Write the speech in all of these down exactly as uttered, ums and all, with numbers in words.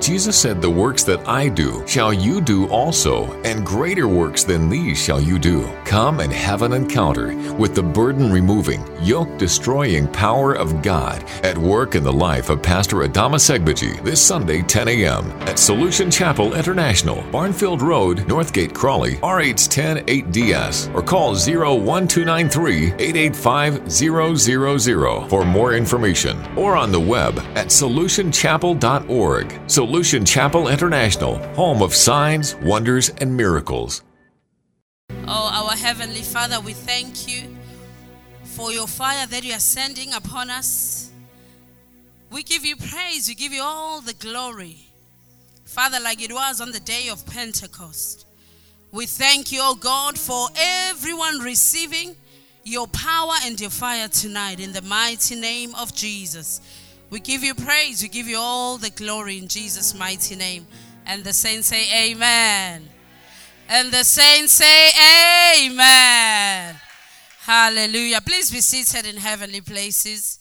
Jesus said, "The works that I do shall you do also, and greater works than these shall you do." Come and have an encounter with the burden-removing, yoke-destroying power of God at work in the life of Pastor Adama Segbeji this Sunday, ten a.m. at Solution Chapel International, Barnfield Road, Northgate, Crawley, R H one oh eight D S, or call zero one two nine three, eight eight five, zero zero zero for more information, or on the web at solution chapel dot org. Lucian Chapel International, home of signs, wonders, and miracles. Oh, our Heavenly Father, we thank you for your fire that you are sending upon us. We give you praise. We give you all the glory. Father, like it was on the day of Pentecost, we thank you, oh God, for everyone receiving your power and your fire tonight in the mighty name of Jesus. We give you praise. We give you all the glory in Jesus' mighty name. And the saints say amen. And the saints say amen. Hallelujah. Please be seated in heavenly places.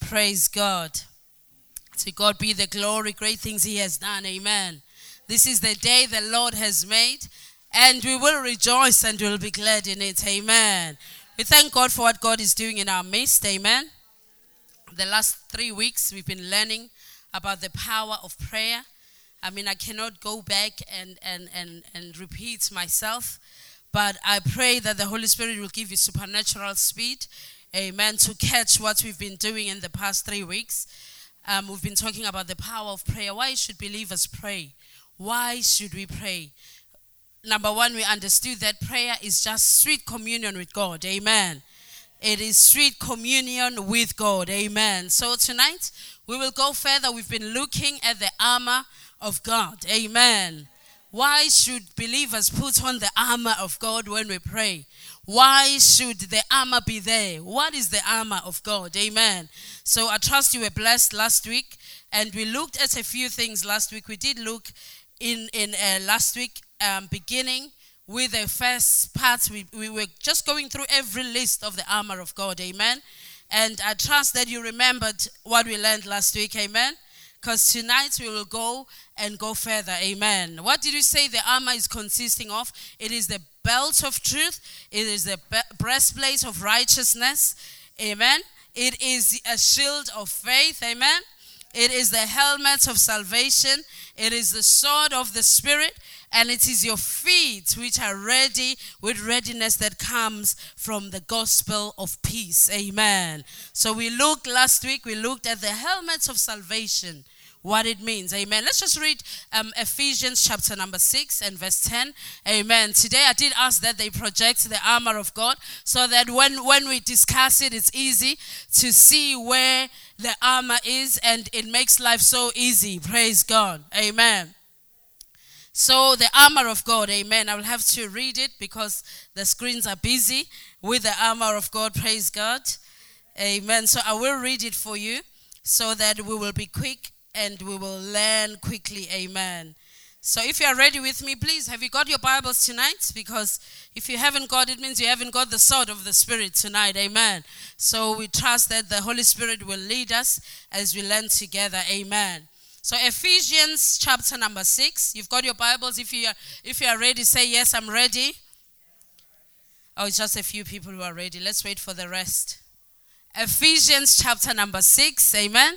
Praise God. To God be the glory. Great things he has done. Amen. This is the day the Lord has made, and we will rejoice and we will be glad in it. Amen. We thank God for what God is doing in our midst. Amen. The last three weeks, we've been learning about the power of prayer. I mean, I cannot go back and, and, and, and repeat myself, but I pray that the Holy Spirit will give you supernatural speed, amen, to catch what we've been doing in the past three weeks. Um, we've been talking about the power of prayer. Why should believers pray? Why should we pray? Number one, we understood that prayer is just sweet communion with God, amen. It is sweet communion with God. Amen. So tonight, we will go further. We've been looking at the armor of God. Amen. Why should believers put on the armor of God when we pray? Why should the armor be there? What is the armor of God? Amen. So I trust you were blessed last week. And we looked at a few things last week. We did look in, in uh, last week um, beginning. With the first part, we, we were just going through every list of the armor of God, amen? And I trust that you remembered what we learned last week, amen? Because tonight we will go and go further, amen? What did you say the armor is consisting of? It is the belt of truth. It is the breastplate of righteousness, amen? It is a shield of faith, amen? It is the helmet of salvation. It is the sword of the Spirit. And it is your feet which are ready with readiness that comes from the gospel of peace. Amen. So we looked last week, we looked at the helmet of salvation, what it means. Amen. Let's just read um, Ephesians chapter number six and verse ten. Amen. Today I did ask that they project the armor of God so that when, when we discuss it, it's easy to see where the armor is, and it makes life so easy. Praise God. Amen. So the armor of God, amen. I will have to read it because the screens are busy with the armor of God. Praise God. Amen. So I will read it for you so that we will be quick and we will learn quickly. Amen. So if you are ready with me, please, have you got your Bibles tonight? Because if you haven't got it, means you haven't got the sword of the Spirit tonight. Amen. So we trust that the Holy Spirit will lead us as we learn together. Amen. So Ephesians chapter number six. You've got your Bibles. If you are, if you are ready, say, yes, I'm ready. Oh, it's just a few people who are ready. Let's wait for the rest. Ephesians chapter number six. Amen.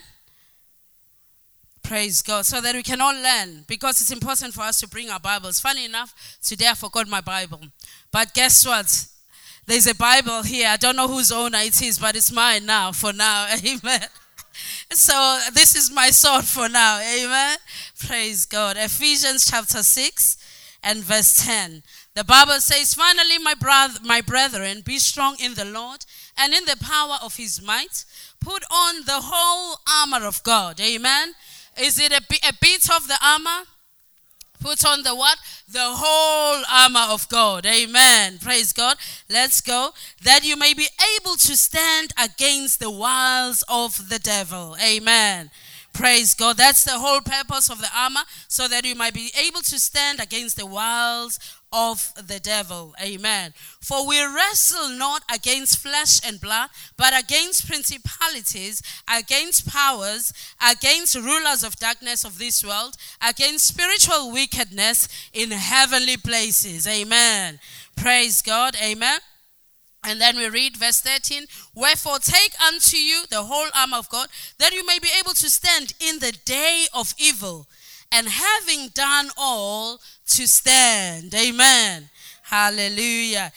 Praise God. So that we can all learn, because it's important for us to bring our Bibles. Funny enough, today I forgot my Bible. But guess what? There's a Bible here. I don't know whose owner it is, but it's mine now for now. Amen. So this is my sword for now. Amen. Praise God. Ephesians chapter six and verse ten. The Bible says, "Finally, my broth- my brethren, be strong in the Lord and in the power of his might. Put on the whole armor of God." Amen. Is it a, b- a bit of the armor? Put on the what? The whole armor of God. Amen. Praise God. Let's go. "That you may be able to stand against the wiles of the devil." Amen. Praise God. That's the whole purpose of the armor, so that you might be able to stand against the wiles of the devil. Amen. For we wrestle not against flesh and blood, but against principalities, against powers, against rulers of darkness of this world, against spiritual wickedness in heavenly places. Amen. Praise God. Amen. And then we read verse thirteen, wherefore take unto you the whole armor of God, that you may be able to stand in the day of evil, and having done all, to stand. Amen. Hallelujah.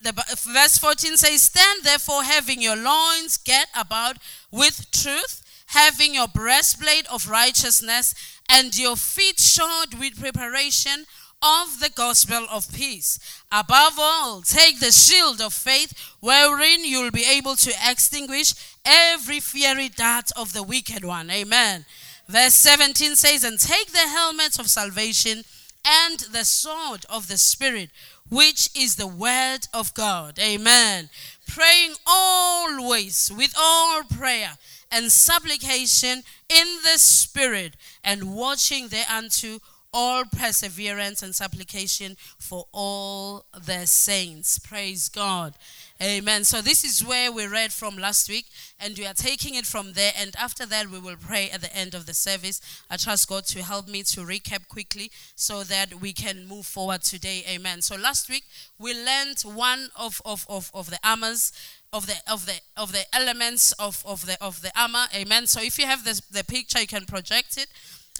The, verse fourteen says, stand therefore, having your loins girt about with truth, having your breastplate of righteousness, and your feet shod with preparation of the gospel of peace. Above all, take the shield of faith, wherein you'll be able to extinguish every fiery dart of the wicked one. Amen. Verse seventeen says, and take the helmet of salvation and the sword of the Spirit, which is the word of God. Amen. Praying always with all prayer and supplication in the Spirit, and watching thereunto all perseverance and supplication for all the saints. Praise God. Amen. So this is where we read from last week, and we are taking it from there. And after that, we will pray at the end of the service. I trust God to help me to recap quickly so that we can move forward today. Amen. So last week, we learned one of, of, of, of the armors, of the of the of the elements of, of the of the armor. Amen. So if you have this, the picture, you can project it.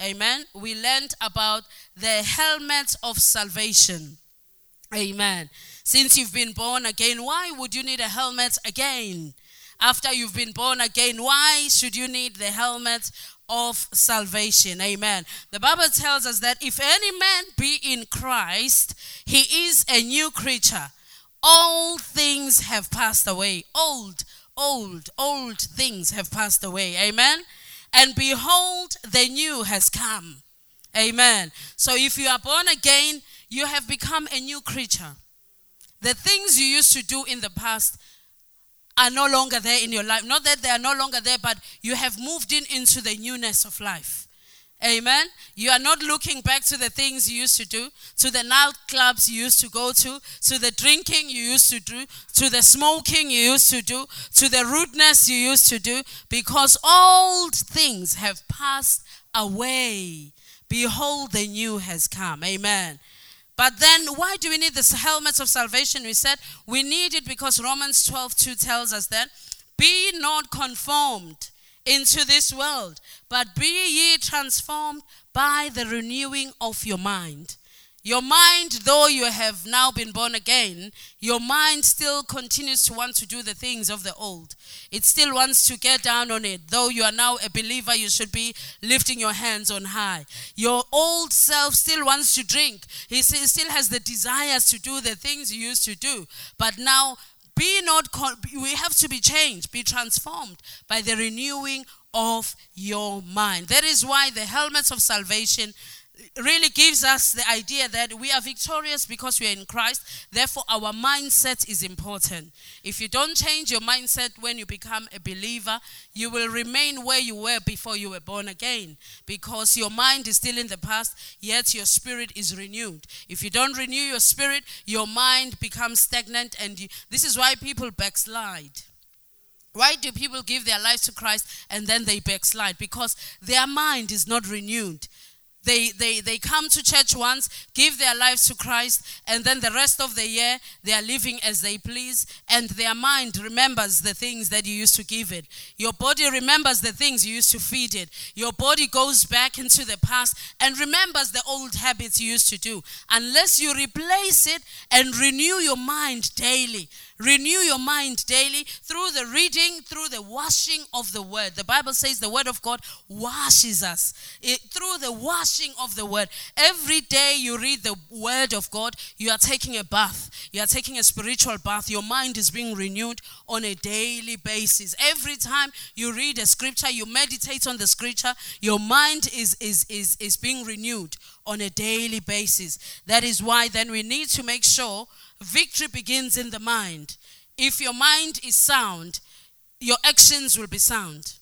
Amen. We learned about the helmet of salvation. Amen. Since you've been born again, why would you need a helmet again? After you've been born again, why should you need the helmet of salvation? Amen. The Bible tells us that if any man be in Christ, he is a new creature. All things have passed away. Old, old, old things have passed away. Amen. And behold, the new has come. Amen. So if you are born again, you have become a new creature. The things you used to do in the past are no longer there in your life. Not that they are no longer there, but you have moved in into the newness of life. Amen. You are not looking back to the things you used to do, to the nightclubs you used to go to, to the drinking you used to do, to the smoking you used to do, to the rudeness you used to do, because old things have passed away. Behold, the new has come. Amen. But then why do we need this helmet of salvation? We said we need it because Romans twelve two tells us that be not conformed into this world, but be ye transformed by the renewing of your mind. Your mind, though you have now been born again, your mind still continues to want to do the things of the old. It still wants to get down on it. Though you are now a believer, you should be lifting your hands on high. Your old self still wants to drink. He still has the desires to do the things you used to do. But now, Be not, we have to be changed, be transformed by the renewing of your mind. That is why the helmets of salvation really gives us the idea that we are victorious because we are in Christ. Therefore, our mindset is important. If you don't change your mindset when you become a believer, you will remain where you were before you were born again, because your mind is still in the past, yet your spirit is renewed. If you don't renew your spirit, your mind becomes stagnant, and you, this is why people backslide. Why do people give their lives to Christ and then they backslide? Because their mind is not renewed. They they they come to church once, give their lives to Christ, and then the rest of the year they are living as they please, and their mind remembers the things that you used to give it. Your body remembers the things you used to feed it. Your body goes back into the past and remembers the old habits you used to do. Unless you replace it and renew your mind daily. Renew your mind daily through the reading, through the washing of the word. The Bible says the word of God washes us. It, through the washing of the word. Every day you read the word of God, you are taking a bath. You are taking a spiritual bath. Your mind is being renewed on a daily basis. Every time you read a scripture, you meditate on the scripture, your mind is, is, is, is being renewed on a daily basis. That is why then we need to make sure victory begins in the mind. If your mind is sound, your actions will be sound.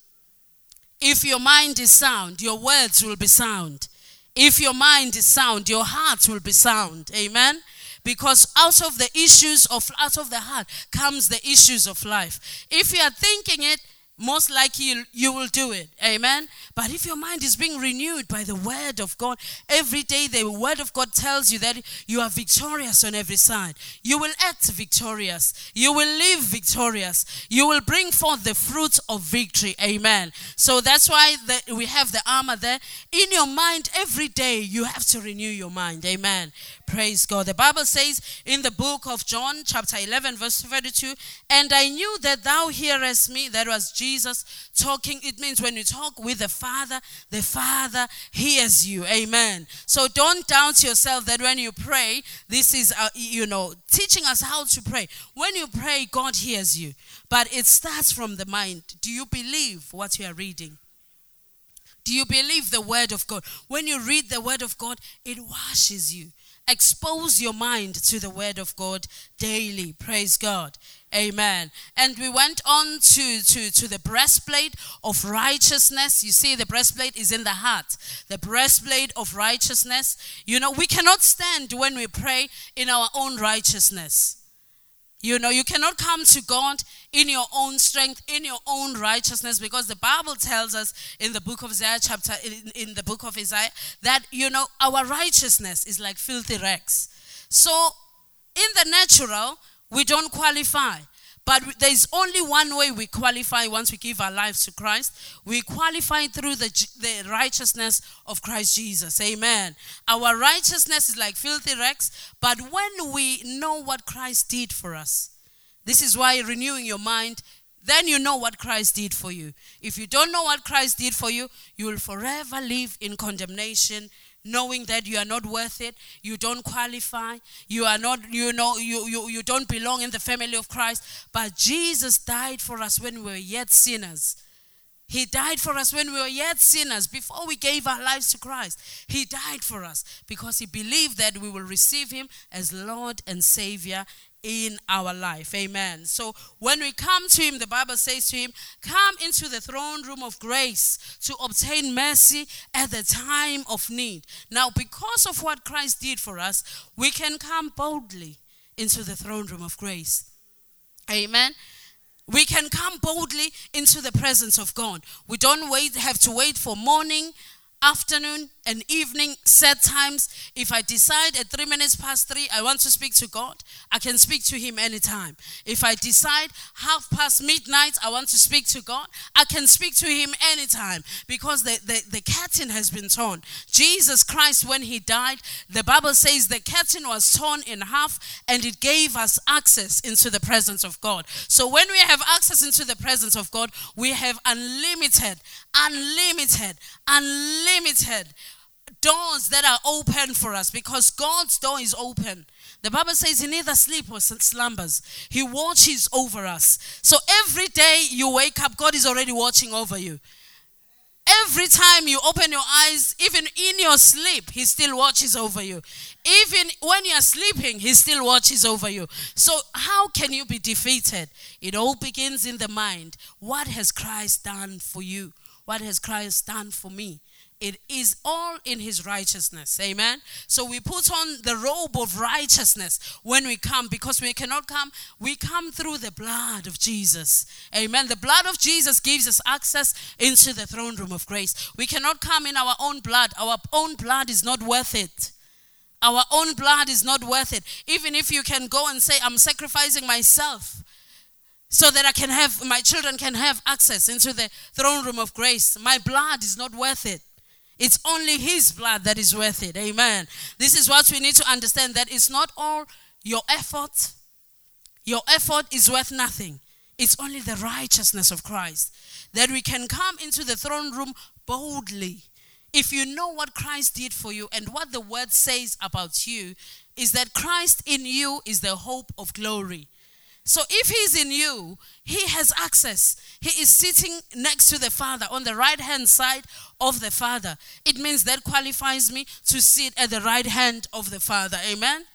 If your mind is sound, your words will be sound. If your mind is sound, your heart will be sound. Amen. Because out of the issues of out of the heart comes the issues of life. If you are thinking it, most likely you, you will do it. Amen. But if your mind is being renewed by the word of God, every day the word of God tells you that you are victorious on every side. You will act victorious. You will live victorious. You will bring forth the fruit of victory. Amen. So that's why the, we have the armor there. In your mind, every day you have to renew your mind. Amen. Praise God. The Bible says in the book of John chapter eleven verse thirty-two, and I knew that thou hearest me. That was Jesus talking. It means when you talk with the Father, the Father hears you. Amen. So don't doubt yourself that when you pray, this is, uh, you know, teaching us how to pray. When you pray, God hears you. But it starts from the mind. Do you believe what you are reading? Do you believe the word of God? When you read the word of God, it washes you. Expose your mind to the word of God daily. Praise God. Amen. And we went on to, to, to the breastplate of righteousness. You see, the breastplate is in the heart. The breastplate of righteousness. You know, we cannot stand when we pray in our own righteousness. You know, you cannot come to God in your own strength, in your own righteousness, because the Bible tells us in the book of Isaiah chapter, in, in the book of Isaiah, that, you know, our righteousness is like filthy rags. So in the natural, we don't qualify. But there is only one way we qualify once we give our lives to Christ. We qualify through the, the righteousness of Christ Jesus. Amen. Our righteousness is like filthy rags, but when we know what Christ did for us, this is why renewing your mind, then you know what Christ did for you. If you don't know what Christ did for you, you will forever live in condemnation, knowing that you are not worth it, you don't qualify, you are not, you know, you, you you don't belong in the family of Christ. But Jesus died for us when we were yet sinners. He died for us when we were yet sinners, before we gave our lives to Christ. He died for us because he believed that we will receive him as Lord and Savior in our life. Amen. So when we come to him, the Bible says to him, come into the throne room of grace to obtain mercy at the time of need. Now, because of what Christ did for us, we can come boldly into the throne room of grace. Amen. We can come boldly into the presence of God. We don't wait, have to wait for morning, afternoon and evening set times. If I decide at three minutes past three, I want to speak to God, I can speak to him anytime. If I decide half past midnight, I want to speak to God, I can speak to him anytime, because the, the, the curtain has been torn. Jesus Christ, when he died, the Bible says the curtain was torn in half and it gave us access into the presence of God. So when we have access into the presence of God, we have unlimited, unlimited, unlimited Limited doors that are open for us, because God's door is open. The Bible says he neither sleeps or slumbers. He watches over us. So every day you wake up, God is already watching over you. Every time you open your eyes, even in your sleep, he still watches over you. Even when you are sleeping, he still watches over you. So how can you be defeated? It all begins in the mind. What has Christ done for you? What has Christ done for me? It is all in his righteousness. Amen. So we put on the robe of righteousness when we come, because we cannot come. We come through the blood of Jesus. Amen. The blood of Jesus gives us access into the throne room of grace. We cannot come in our own blood. Our own blood is not worth it. Our own blood is not worth it. Even if you can go and say, I'm sacrificing myself, so that I can have, my children can have access into the throne room of grace. My blood is not worth it. It's only his blood that is worth it. Amen. This is what we need to understand, that it's not all your effort. Your effort is worth nothing. It's only the righteousness of Christ, that we can come into the throne room boldly. If you know what Christ did for you and what the word says about you, is that Christ in you is the hope of glory. So if he's in you, he has access. He is sitting next to the Father, on the right-hand side of the Father. It means that qualifies me to sit at the right hand of the Father. Amen?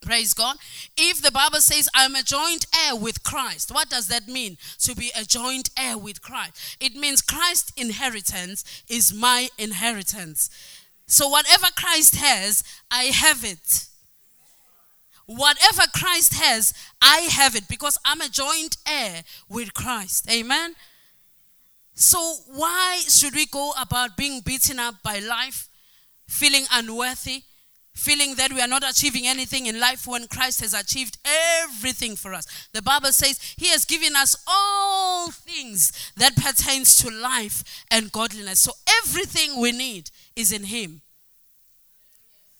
Praise God. If the Bible says I'm a joint heir with Christ, what does that mean? To be a joint heir with Christ. It means Christ's inheritance is my inheritance. So whatever Christ has, I have it. Whatever Christ has, I have it because I'm a joint heir with Christ. Amen? So why should we go about being beaten up by life, feeling unworthy, feeling that we are not achieving anything in life when Christ has achieved everything for us? The Bible says he has given us all things that pertains to life and godliness. So everything we need is in him.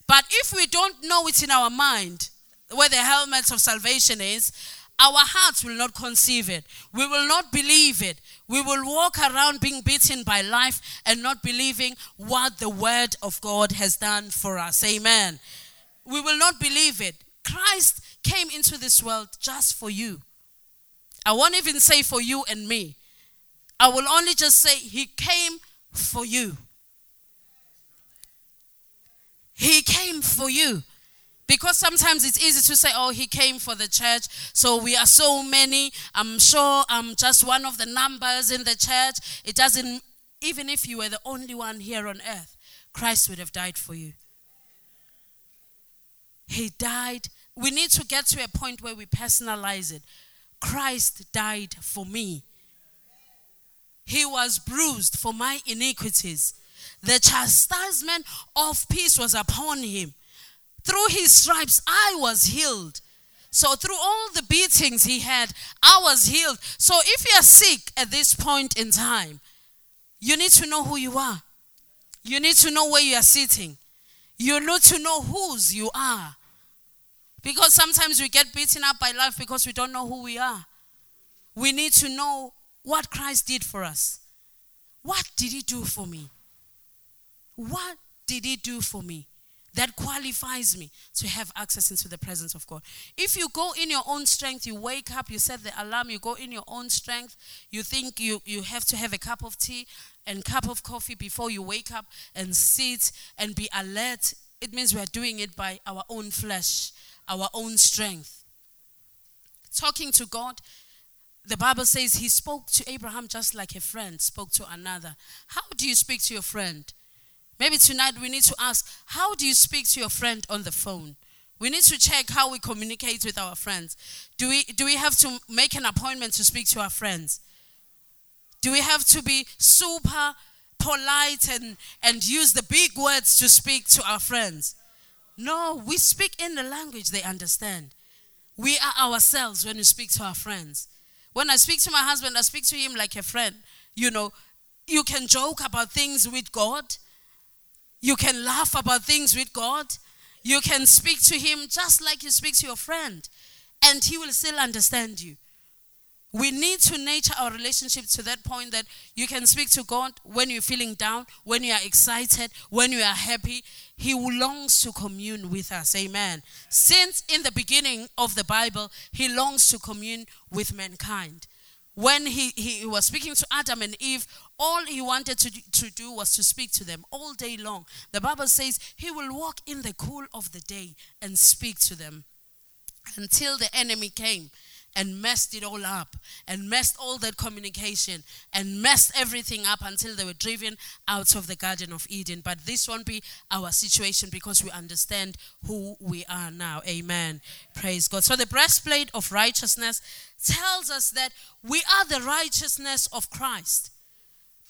But if we don't know it in our mind, where the helmet of salvation is, our hearts will not conceive it. We will not believe it. We will walk around being beaten by life and not believing what the word of God has done for us. Amen. We will not believe it. Christ came into this world just for you. I won't even say for you and me. I will only just say he came for you. He came for you. Because sometimes it's easy to say, oh, he came for the church, so we are so many. I'm sure I'm just one of the numbers in the church. It doesn't, even if you were the only one here on earth, Christ would have died for you. He died. We need to get to a point where we personalize it. Christ died for me. He was bruised for my iniquities. The chastisement of peace was upon him. Through his stripes, I was healed. So through all the beatings he had, I was healed. So if you are sick at this point in time, you need to know who you are. You need to know where you are sitting. You need to know whose you are. Because sometimes we get beaten up by life because we don't know who we are. We need to know what Christ did for us. What did he do for me? What did he do for me? That qualifies me to have access into the presence of God. If you go in your own strength, you wake up, you set the alarm, you go in your own strength, you think you, you have to have a cup of tea and cup of coffee before you wake up and sit and be alert, it means we are doing it by our own flesh, our own strength. Talking to God, the Bible says he spoke to Abraham just like a friend spoke to another. How do you speak to your friend? Maybe tonight we need to ask, how do you speak to your friend on the phone? We need to check how we communicate with our friends. Do we do we have to make an appointment to speak to our friends? Do we have to be super polite and, and use the big words to speak to our friends? No, we speak in the language they understand. We are ourselves when we speak to our friends. When I speak to my husband, I speak to him like a friend. You know, you can joke about things with God. You can laugh about things with God. You can speak to him just like you speak to your friend. And he will still understand you. We need to nurture our relationship to that point that you can speak to God when you're feeling down, when you are excited, when you are happy. He longs to commune with us. Amen. Since in the beginning of the Bible, he longs to commune with mankind. When he, he was speaking to Adam and Eve, all he wanted to do, to do was to speak to them all day long. The Bible says he will walk in the cool of the day and speak to them until the enemy came and messed it all up and messed all that communication and messed everything up until they were driven out of the Garden of Eden. But this won't be our situation because we understand who we are now. Amen. Praise God. So the breastplate of righteousness tells us that we are the righteousness of Christ.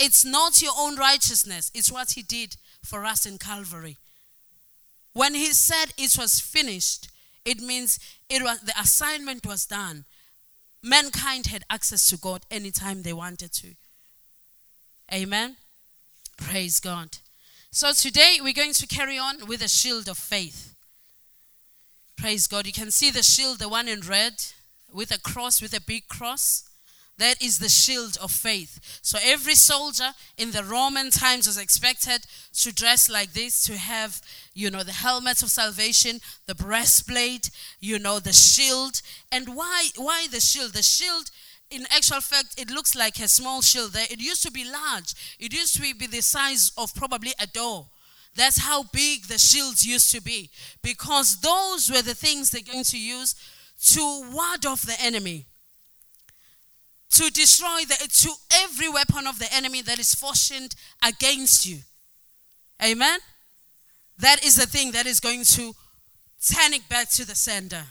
It's not your own righteousness. It's what he did for us in Calvary. When he said it was finished, it means it was the assignment was done. Mankind had access to God anytime they wanted to. Amen? Praise God. So today we're going to carry on with the shield of faith. Praise God. You can see the shield, the one in red, with a cross, with a big cross. That is the shield of faith. So every soldier in the Roman times was expected to dress like this, to have, you know, the helmet of salvation, the breastplate, you know, the shield. And why why the shield? The shield, in actual fact, it looks like a small shield. It used to be large. It used to be the size of probably a door. That's how big the shields used to be. Because those were the things they're going to use to ward off the enemy. To destroy the, to every weapon of the enemy that is fashioned against you. Amen? That is the thing that is going to turn it back to the sender.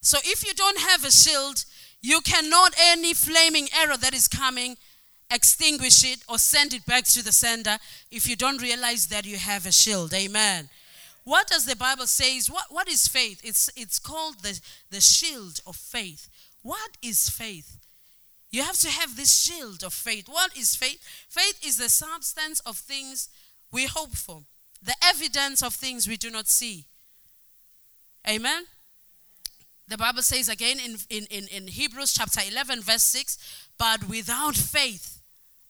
So if you don't have a shield, you cannot any flaming arrow that is coming extinguish it or send it back to the sender if you don't realize that you have a shield. Amen. What does the Bible say? What, what is faith? It's it's called the, the shield of faith. What is faith? You have to have this shield of faith. What is faith? Faith is the substance of things we hope for, the evidence of things we do not see. Amen. The Bible says again in, in, in, in Hebrews chapter eleven verse six, but without faith,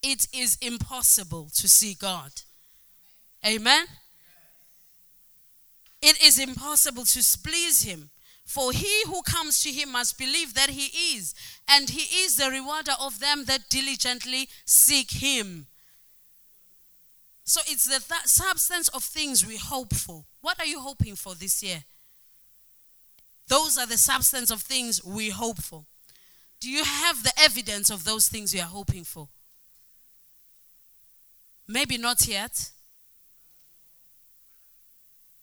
it is impossible to see God. Amen. It is impossible to please him. For he who comes to him must believe that he is, and he is the rewarder of them that diligently seek him. So it's the th- substance of things we hope for. What are you hoping for this year? Those are the substance of things we hope for. Do you have the evidence of those things you are hoping for? Maybe not yet,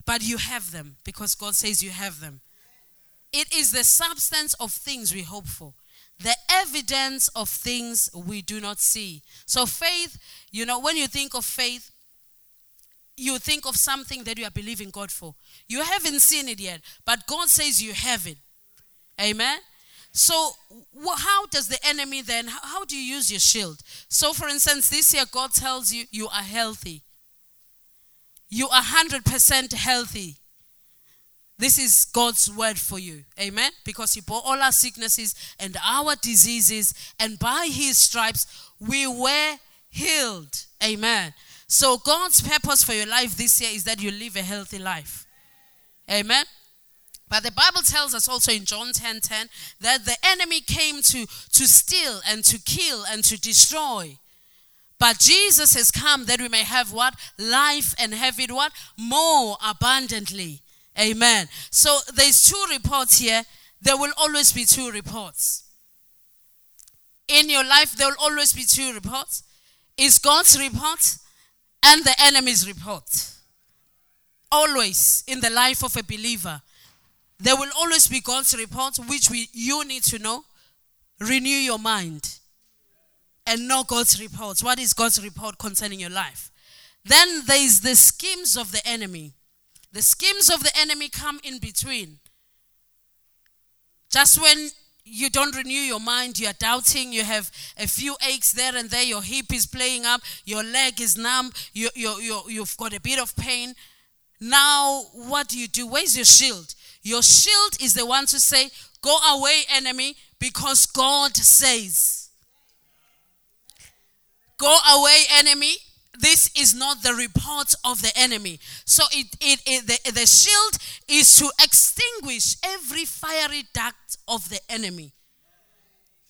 but you have them because God says you have them. It is the substance of things we hope for, the evidence of things we do not see. So faith, you know, when you think of faith, you think of something that you are believing God for. You haven't seen it yet, but God says you have it. Amen? So how does the enemy then, how do you use your shield? So for instance, this year God tells you you are healthy. You are one hundred percent healthy. This is God's word for you. Amen? Because he bore all our sicknesses and our diseases, and by his stripes we were healed. Amen. So God's purpose for your life this year is that you live a healthy life. Amen? But the Bible tells us also in John ten ten that the enemy came to, to steal and to kill and to destroy. But Jesus has come that we may have what? Life, and have it what? More abundantly. Amen. So there's two reports here. There will always be two reports. In your life, there will always be two reports. It's God's report and the enemy's report. Always in the life of a believer, there will always be God's report, which we you need to know. Renew your mind and know God's reports. What is God's report concerning your life? Then there is the schemes of the enemy. The schemes of the enemy come in between. Just when you don't renew your mind, you are doubting, you have a few aches there and there, your hip is playing up, your leg is numb, you, you, you, you've got a bit of pain. Now, what do you do? Where's your shield? Your shield is the one to say, go away, enemy, because God says. Go away, enemy. This is not the report of the enemy. So it, it, it the, the shield is to extinguish every fiery dart of the enemy.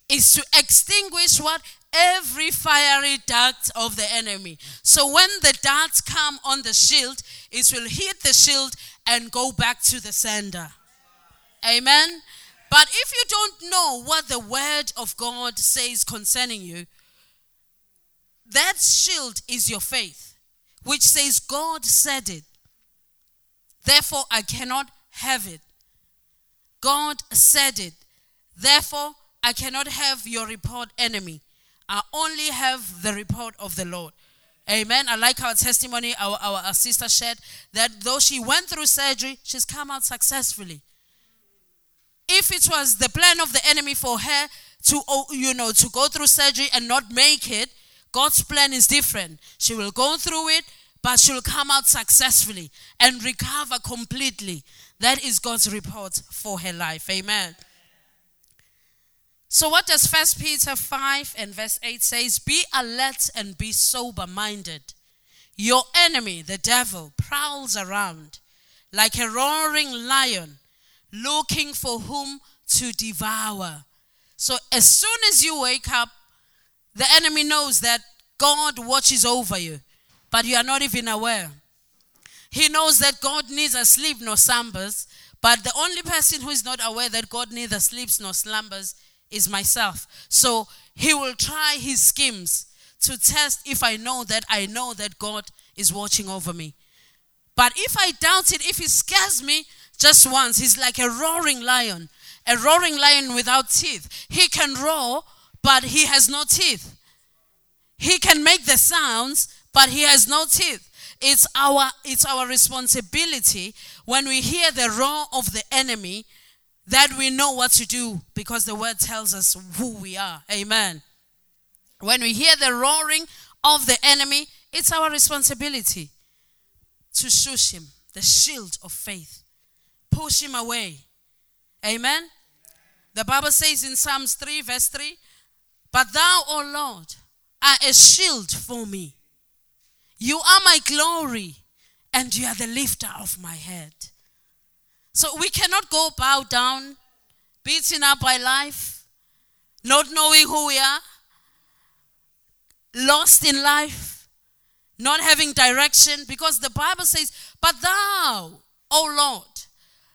Is to extinguish what? Every fiery dart of the enemy. So when the darts come on the shield, it will hit the shield and go back to the sender. Amen? But if you don't know what the word of God says concerning you, that shield is your faith, which says, God said it, therefore I cannot have it. God said it, therefore I cannot have your report, enemy. I only have the report of the Lord. Amen. I like our testimony, our, our, our sister shared, that though she went through surgery, she's come out successfully. If it was the plan of the enemy for her to, you know, to go through surgery and not make it, God's plan is different. She will go through it, but she'll come out successfully and recover completely. That is God's report for her life. Amen. So what does First Peter five and verse eight says? Be alert and be sober-minded. Your enemy, the devil, prowls around like a roaring lion, looking for whom to devour. So as soon as you wake up, the enemy knows that God watches over you, but you are not even aware. He knows that God neither sleeps nor slumbers, but the only person who is not aware that God neither sleeps nor slumbers is myself. So he will try his schemes to test if I know that I know that God is watching over me. But if I doubt it, if it scares me just once, he's like a roaring lion, a roaring lion without teeth. He can roar, but he has no teeth. He can make the sounds, but he has no teeth. It's our, it's our responsibility when we hear the roar of the enemy that we know what to do, because the word tells us who we are. Amen. When we hear the roaring of the enemy, it's our responsibility to shush him, the shield of faith. Push him away. Amen. Amen. The Bible says in Psalms three, verse three, "But thou, O Lord, are a shield for me. You are my glory, and you are the lifter of my head." So we cannot go bow down, beaten up by life, not knowing who we are, lost in life, not having direction, because the Bible says, "But thou, O Lord,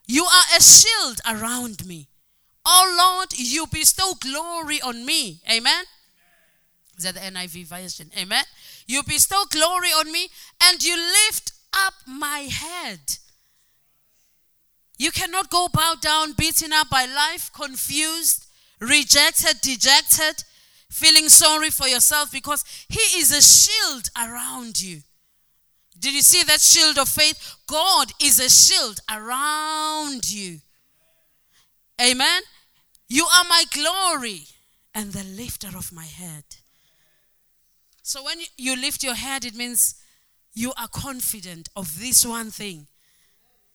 you are a shield around me. O Lord, you bestow glory on me." Amen. Is that the N I V version? Amen. "You bestow glory on me, and you lift up my head." You cannot go bow down, beaten up by life, confused, rejected, dejected, feeling sorry for yourself, because he is a shield around you. Did you see that shield of faith? God is a shield around you. Amen. "You are my glory and the lifter of my head." So when you lift your head, it means you are confident of this one thing.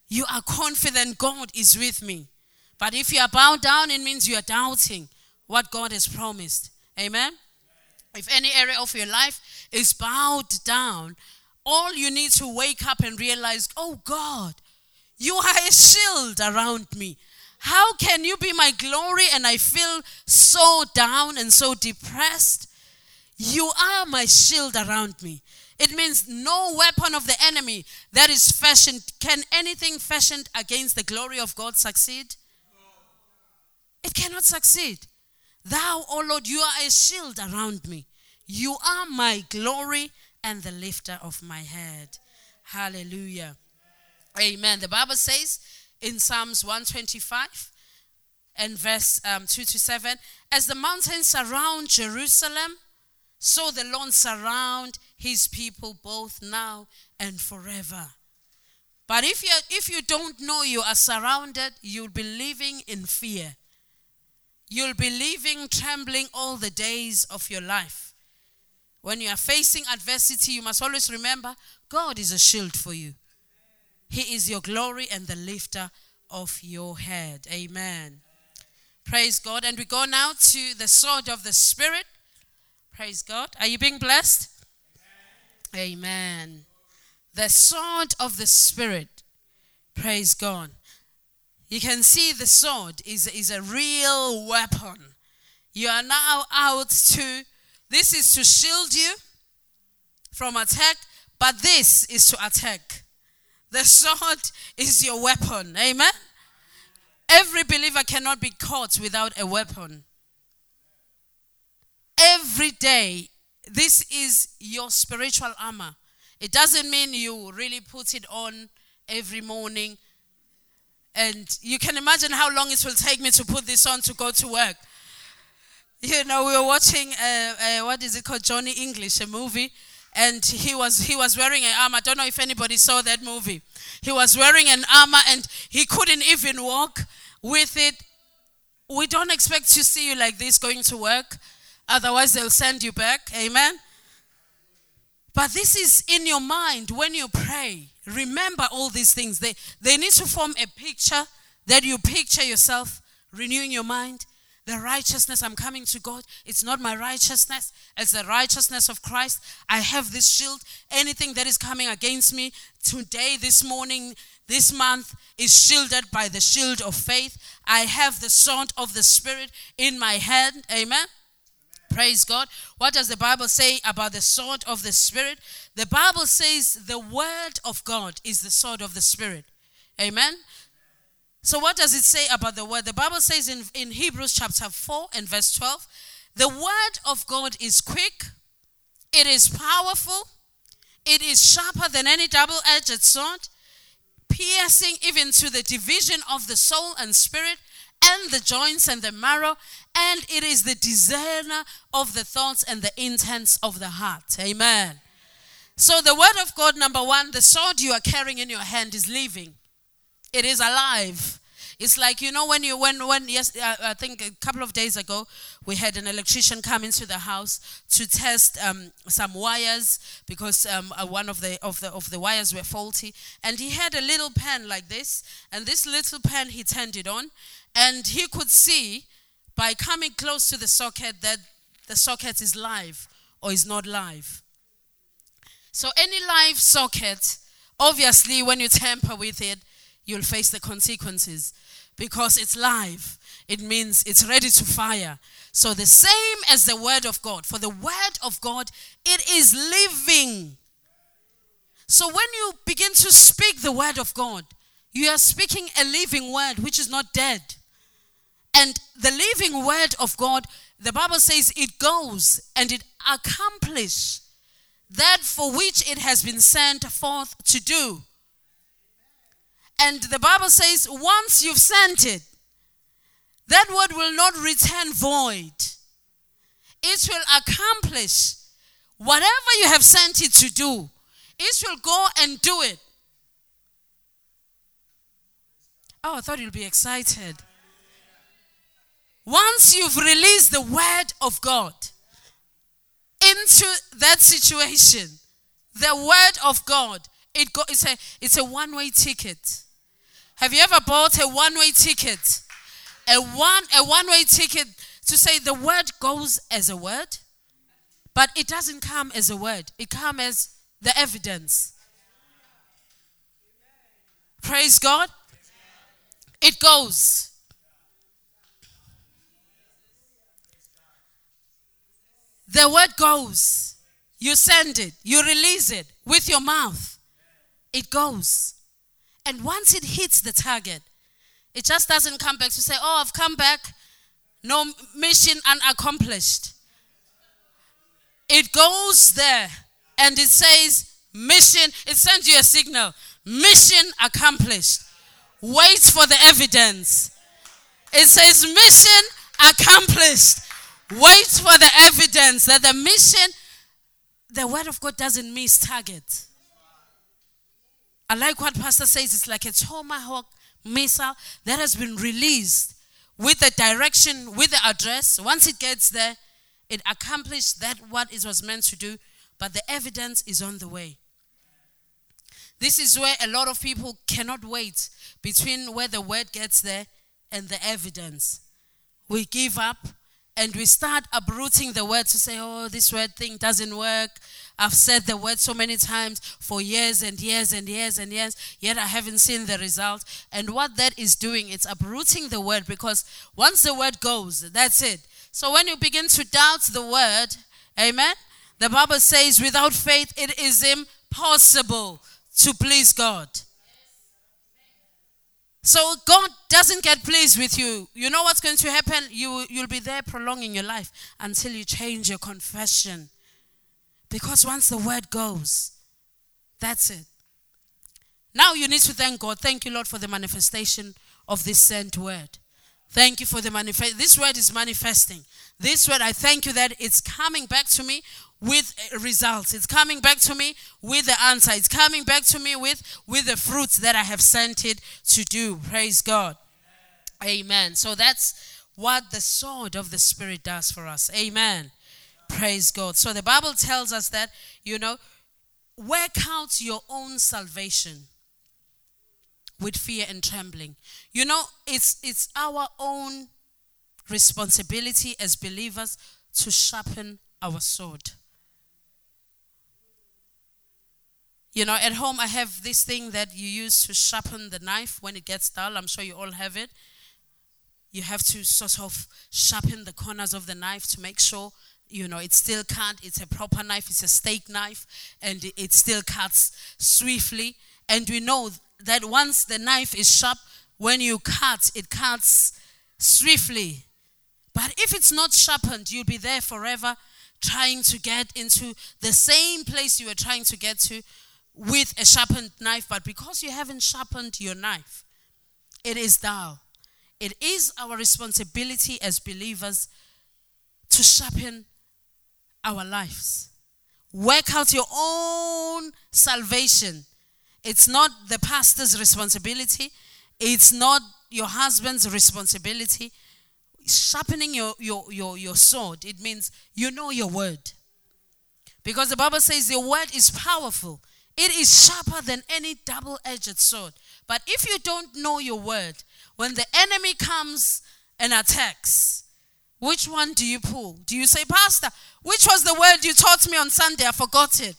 You are confident God is with me. But if you are bowed down, it means you are doubting what God has promised. Amen? If any area of your life is bowed down, all you need to wake up and realize, "Oh God, you are a shield around me. How can you be my glory and I feel so down and so depressed? You are my shield around me." It means no weapon of the enemy that is fashioned. Can anything fashioned against the glory of God succeed? It cannot succeed. "Thou, O Lord, you are a shield around me. You are my glory and the lifter of my head." Hallelujah. Amen. The Bible says in Psalms one twenty-five and verse um, two to seven, "As the mountains surround Jerusalem, so the Lord surround his people both now and forever." But if you if you don't know you are surrounded, you'll be living in fear. You'll be living trembling all the days of your life. When you are facing adversity, you must always remember God is a shield for you. He is your glory and the lifter of your head. Amen. Praise God. And we go now to the sword of the Spirit. Praise God. Are you being blessed? Amen. Amen. The sword of the Spirit. Praise God. You can see the sword is, is a real weapon. You are now out to, this is to shield you from attack, but this is to attack. The sword is your weapon. Amen. Every believer cannot be caught without a weapon. Every day, this is your spiritual armor. It doesn't mean you really put it on every morning. And you can imagine how long it will take me to put this on to go to work. You know, we were watching, uh, uh, what is it called, Johnny English, a movie. And he was he was wearing an armor. I don't know if anybody saw that movie. He was wearing an armor and he couldn't even walk with it. We don't expect to see you like this going to work. Otherwise, they'll send you back. Amen. But this is in your mind when you pray. Remember all these things. They, they need to form a picture that you picture yourself renewing your mind. The righteousness, I'm coming to God. It's not my righteousness. It's the righteousness of Christ. I have this shield. Anything that is coming against me today, this morning, this month is shielded by the shield of faith. I have the sword of the Spirit in my hand. Amen. Praise God. What does the Bible say about the sword of the Spirit? The Bible says the word of God is the sword of the Spirit. Amen. So what does it say about the word? The Bible says in, in Hebrews chapter four and verse twelve, the word of God is quick, it is powerful, it is sharper than any double-edged sword, piercing even to the division of the soul and spirit, and the joints and the marrow, and it is the discerner of the thoughts and the intents of the heart. Amen. So the word of God, number one, the sword you are carrying in your hand is living. It is alive. It's like, you know, when you, when, when, yes, I think a couple of days ago, we had an electrician come into the house to test um, some wires because um, one of the, of the, of the wires were faulty. And he had a little pen like this, and this little pen, he turned it on, and he could see by coming close to the socket that the socket is live or is not live. So any live socket, obviously, when you tamper with it, you'll face the consequences because it's live. It means it's ready to fire. So the same as the word of God. For the word of God, it is living. So when you begin to speak the word of God, you are speaking a living word which is not dead. And the living word of God, the Bible says it goes and it accomplishes that for which it has been sent forth to do. And the Bible says, once you've sent it, that word will not return void. It will accomplish whatever you have sent it to do. It will go and do it. Oh, I thought you'd be excited. Once you've released the word of God into that situation, the word of God, it go, it's a, it's a one-way ticket. Have you ever bought a one-way ticket? A one a one-way ticket to say the word goes as a word, but it doesn't come as a word. It comes as the evidence. Praise God. It goes. The word goes. You send it. You release it with your mouth. It goes. And once it hits the target, it just doesn't come back to say, oh, I've come back. No, mission unaccomplished. It goes there and it says, mission. It sends you a signal. Mission accomplished. Wait for the evidence. It says mission accomplished. Wait for the evidence that the mission, the word of God doesn't miss target. I like what Pastor says. It's like a tomahawk missile that has been released with the direction, with the address. Once it gets there, it accomplished that what it was meant to do, but the evidence is on the way. This is where a lot of people cannot wait between where the word gets there and the evidence. We give up and we start uprooting the word to say, oh, this word thing doesn't work. I've said the word so many times for years and years and years and years, yet I haven't seen the result. And what that is doing, it's uprooting the word, because once the word goes, that's it. So when you begin to doubt the word, amen, the Bible says without faith it is impossible to please God. So God doesn't get pleased with you. You know what's going to happen? You, you'll be there prolonging your life until you change your confession. Because once the word goes, that's it. Now you need to thank God. Thank you, Lord, for the manifestation of this sent word. Thank you for the manifest. This word is manifesting. This word, I thank you that it's coming back to me with results. It's coming back to me with the answer. It's coming back to me with, with the fruits that I have sent it to do. Praise God. Amen. Amen. So that's what the sword of the Spirit does for us. Amen. Praise God. So the Bible tells us that, you know, work out your own salvation with fear and trembling. You know, it's it's our own responsibility as believers to sharpen our sword. You know, at home I have this thing that you use to sharpen the knife when it gets dull. I'm sure you all have it. You have to sort of sharpen the corners of the knife to make sure, you know, it still cuts. It's a proper knife. It's a steak knife. And it still cuts swiftly. And we know that once the knife is sharp, when you cut, it cuts swiftly. But if it's not sharpened, you'll be there forever trying to get into the same place you were trying to get to with a sharpened knife, but because you haven't sharpened your knife, it is thou. It is our responsibility as believers to sharpen our lives. Work out your own salvation. It's not the pastor's responsibility. It's not your husband's responsibility. Sharpening your, your, your, your sword, it means you know your word. Because the Bible says your word is powerful. It is sharper than any double-edged sword. But if you don't know your word, when the enemy comes and attacks, which one do you pull? Do you say, Pastor, which was the word you taught me on Sunday? I forgot it.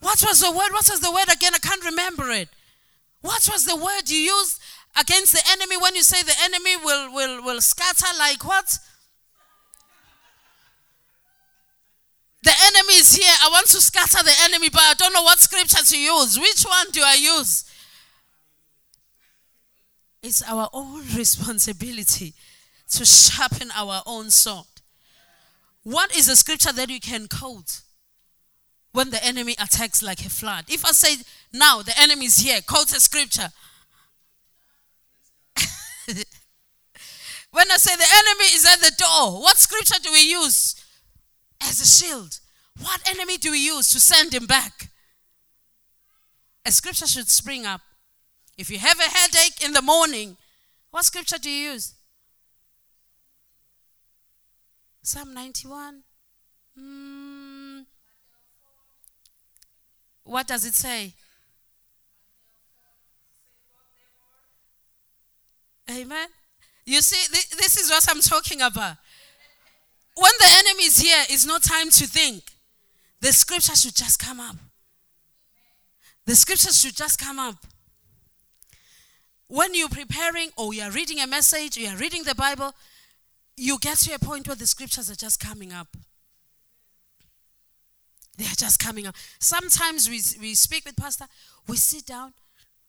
What was the word? What was the word again? I can't remember it. What was the word you used against the enemy when you say the enemy will, will, will scatter like what? The enemy is here. I want to scatter the enemy, but I don't know what scripture to use. Which one do I use? It's our own responsibility to sharpen our own sword. What is the scripture that you can quote when the enemy attacks like a flood? If I say, now the enemy is here, quote a scripture. When I say the enemy is at the door, what scripture do we use as a shield? What enemy do we use to send him back? A scripture should spring up. If you have a headache in the morning, what scripture do you use? Psalm ninety-one. Mm. What does it say? Amen. You see, th- this is what I'm talking about. When the enemy is here, it's no time to think. The scripture should just come up. The scripture should just come up. When you're preparing or you're reading a message, you're reading the Bible, you get to a point where the scriptures are just coming up. They are just coming up. Sometimes we, we speak with pastor, we sit down,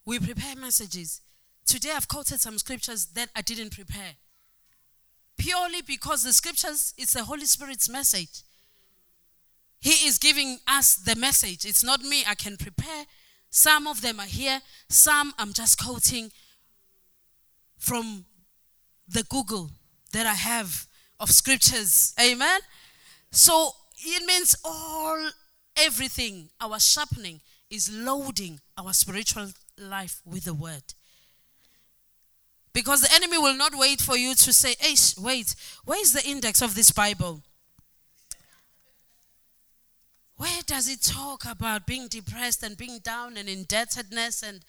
we prepare messages. Today I've quoted some scriptures that I didn't prepare. Purely because the scriptures, it's the Holy Spirit's message. He is giving us the message. It's not me. I can prepare. Some of them are here. Some I'm just quoting from the Google that I have of scriptures. Amen? So it means all, everything, our sharpening is loading our spiritual life with the word. Because the enemy will not wait for you to say, hey, wait, where is the index of this Bible? Where does it talk about being depressed and being down and indebtedness and,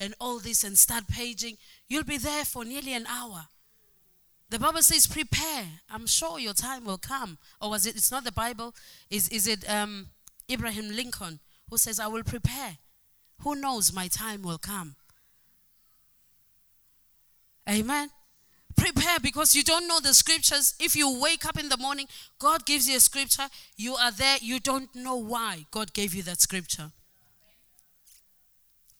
and all this, and start paging? You'll be there for nearly an hour. The Bible says prepare. I'm sure your time will come. Or was it, it's not the Bible, is is it um, Abraham Lincoln who says, I will prepare. Who knows, my time will come. Amen. Prepare, because you don't know the scriptures. If you wake up in the morning, God gives you a scripture. You are there. You don't know why God gave you that scripture.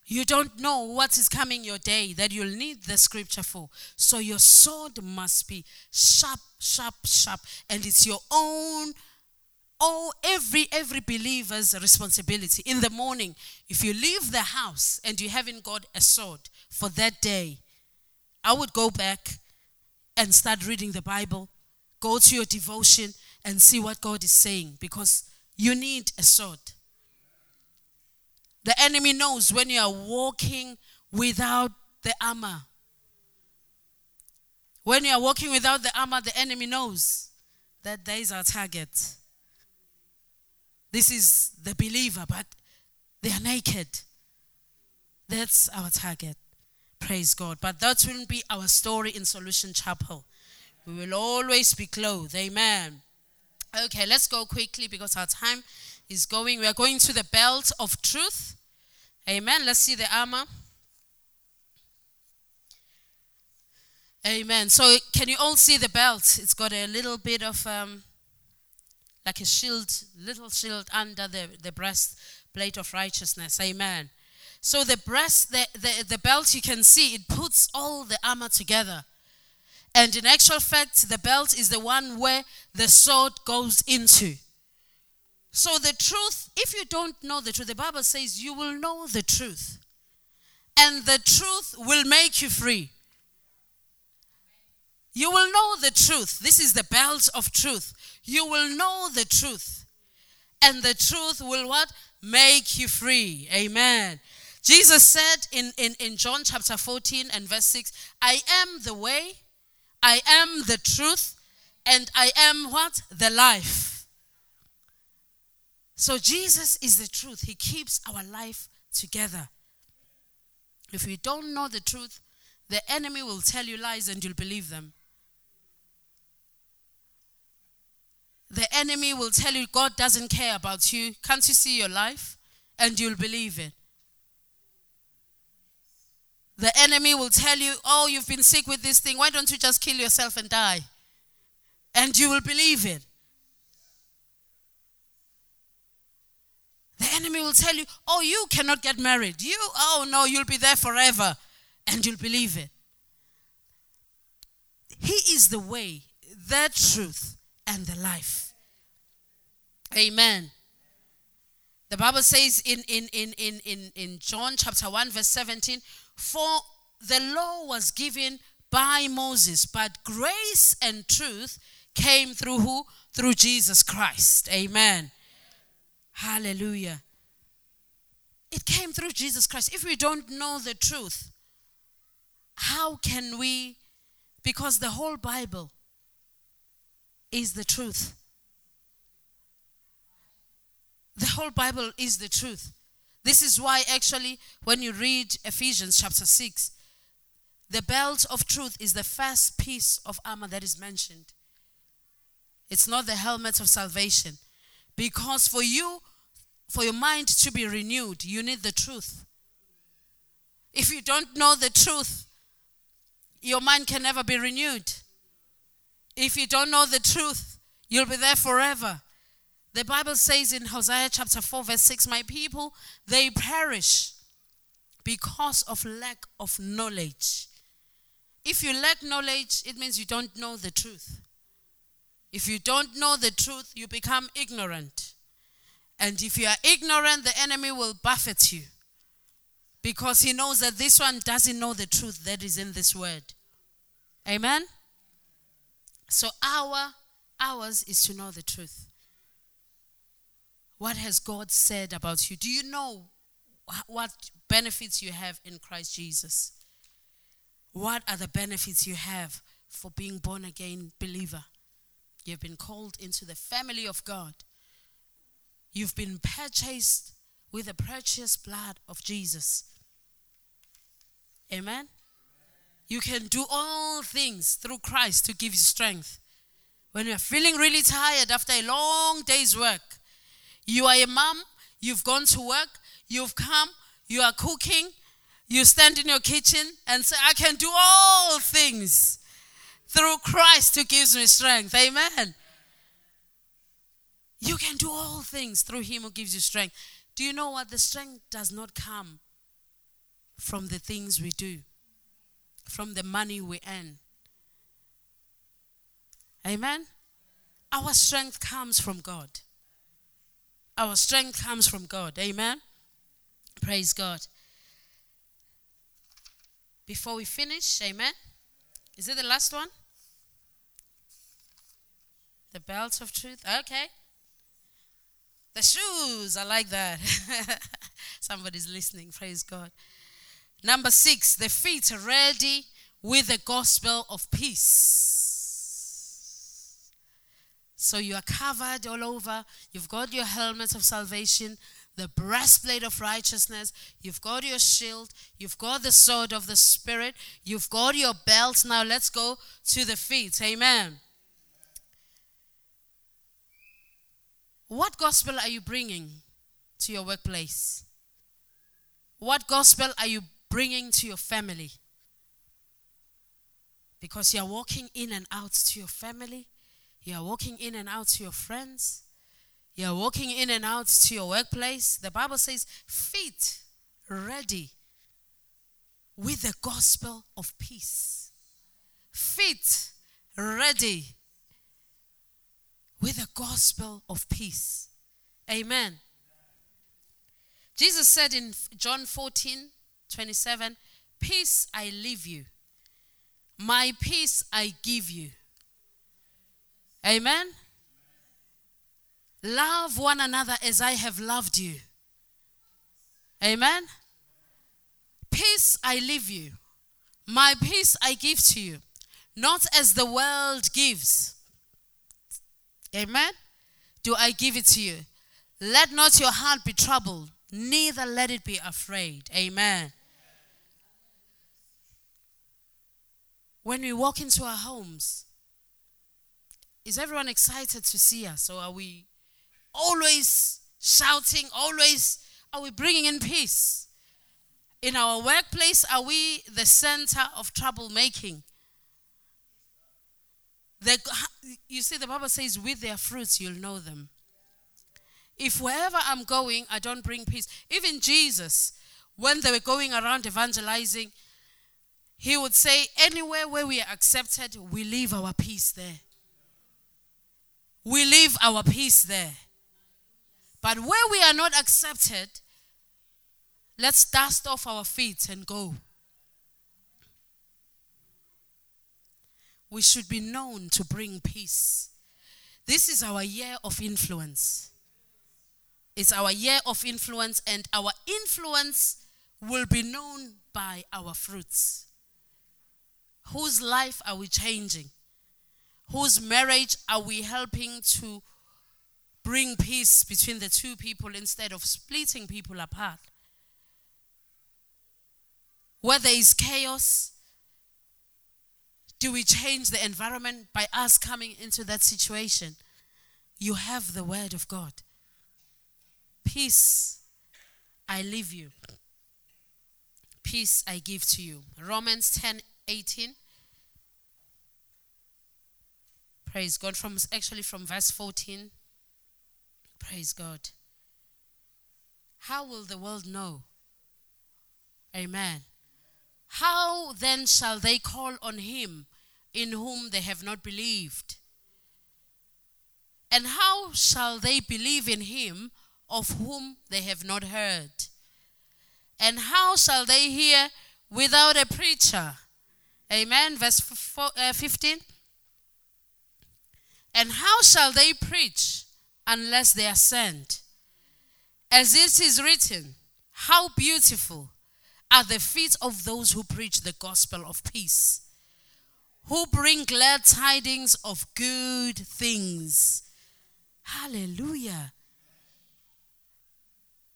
You don't know what is coming your day that you'll need the scripture for. So your sword must be sharp, sharp, sharp. And it's your own, oh, every, every believer's responsibility. In the morning, if you leave the house and you haven't got a sword for that day, I would go back and start reading the Bible. Go to your devotion and see what God is saying, because you need a sword. The enemy knows when you are walking without the armor. When you are walking without the armor, the enemy knows that there is our target. This is the believer, but they are naked. That's our target. Praise God. But that wouldn't be our story in Solution Chapel. We will always be clothed. Amen. Okay, let's go quickly because our time is going. We are going to the belt of truth. Amen. Let's see the armor. Amen. So can you all see the belt? It's got a little bit of um, like a shield, little shield under the, the breastplate of righteousness. Amen. So the breast, the, the, the belt, you can see, it puts all the armor together. And in actual fact, the belt is the one where the sword goes into. So the truth, if you don't know the truth, the Bible says you will know the truth. And the truth will make you free. You will know the truth. This is the belt of truth. You will know the truth. And the truth will what? Make you free. Amen. Jesus said in, in, in John chapter fourteen and verse six, I am the way, I am the truth, and I am what? The life. So Jesus is the truth. He keeps our life together. If you don't know the truth, the enemy will tell you lies and you'll believe them. The enemy will tell you God doesn't care about you. Can't you see your life? And you'll believe it. The enemy will tell you, oh, you've been sick with this thing. Why don't you just kill yourself and die? And you will believe it. The enemy will tell you, oh, you cannot get married. You, oh no, you'll be there forever. And you'll believe it. He is the way, the truth, and the life. Amen. The Bible says in, in, in, in, in, in John chapter one verse seventeen, for the law was given by Moses, but grace and truth came through who? Through Jesus Christ. Amen. Hallelujah. It came through Jesus Christ. If we don't know the truth, how can we? Because the whole Bible is the truth. The whole Bible is the truth. This is why actually when you read Ephesians chapter six, the belt of truth is the first piece of armor that is mentioned. It's not the helmet of salvation. Because for you, for your mind to be renewed, you need the truth. If you don't know the truth, your mind can never be renewed. If you don't know the truth, you'll be there forever. The Bible says in Hosea chapter four verse six, my people, they perish because of lack of knowledge. If you lack knowledge, it means you don't know the truth. If you don't know the truth, you become ignorant. And if you are ignorant, the enemy will buffet you. Because he knows that this one doesn't know the truth that is in this word. Amen? So our, ours is to know the truth. What has God said about you? Do you know what benefits you have in Christ Jesus? What are the benefits you have for being born again believer? You've been called into the family of God. You've been purchased with the precious blood of Jesus. Amen? You can do all things through Christ to give you strength. When you're feeling really tired after a long day's work, you are a mom, you've gone to work, you've come, you are cooking, you stand in your kitchen and say, I can do all things through Christ who gives me strength. Amen? You can do all things through him who gives you strength. Do you know what? The strength does not come from the things we do, from the money we earn. Amen? Our strength comes from God. Our strength comes from God. Amen? Praise God. Before we finish, amen? Is it the last one? The belt of truth? Okay. The shoes, I like that. Somebody's listening, praise God. Number six, the feet are ready with the gospel of peace. So you are covered all over. You've got your helmet of salvation, the breastplate of righteousness. You've got your shield. You've got the sword of the Spirit. You've got your belt. Now let's go to the feet. Amen. What gospel are you bringing to your workplace? What gospel are you bringing to your family? Because you are walking in and out to your family. You are walking in and out to your friends. You are walking in and out to your workplace. The Bible says, feet ready with the gospel of peace. Feet ready with the gospel of peace. Amen. Jesus said in John fourteen twenty-seven, peace I leave you, my peace I give you. Amen. Love one another as I have loved you. Amen. Peace I leave you, my peace I give to you, not as the world gives. Amen. Do I give it to you? Let not your heart be troubled, neither let it be afraid. Amen. When we walk into our homes, is everyone excited to see us? Or are we always shouting, always, are we bringing in peace? In our workplace, are we the center of troublemaking? The, you see, the Bible says, with their fruits, you'll know them. If wherever I'm going, I don't bring peace. Even Jesus, when they were going around evangelizing, he would say, anywhere where we are accepted, we leave our peace there. We leave our peace there. But where we are not accepted, let's dust off our feet and go. We should be known to bring peace. This is our year of influence. It's our year of influence, and our influence will be known by our fruits. Whose life are we changing? Whose marriage are we helping to bring peace between the two people instead of splitting people apart? Where there is chaos, do we change the environment by us coming into that situation? You have the word of God. Peace, I leave you. Peace, I give to you. Romans ten eighteen. Praise God. From actually from verse fourteen. Praise God. How will the world know? Amen. How then shall they call on him in whom they have not believed? And how shall they believe in him of whom they have not heard? And how shall they hear without a preacher? Amen. Verse fifteen. And how shall they preach unless they are sent? As it is written, how beautiful are the feet of those who preach the gospel of peace, who bring glad tidings of good things. Hallelujah.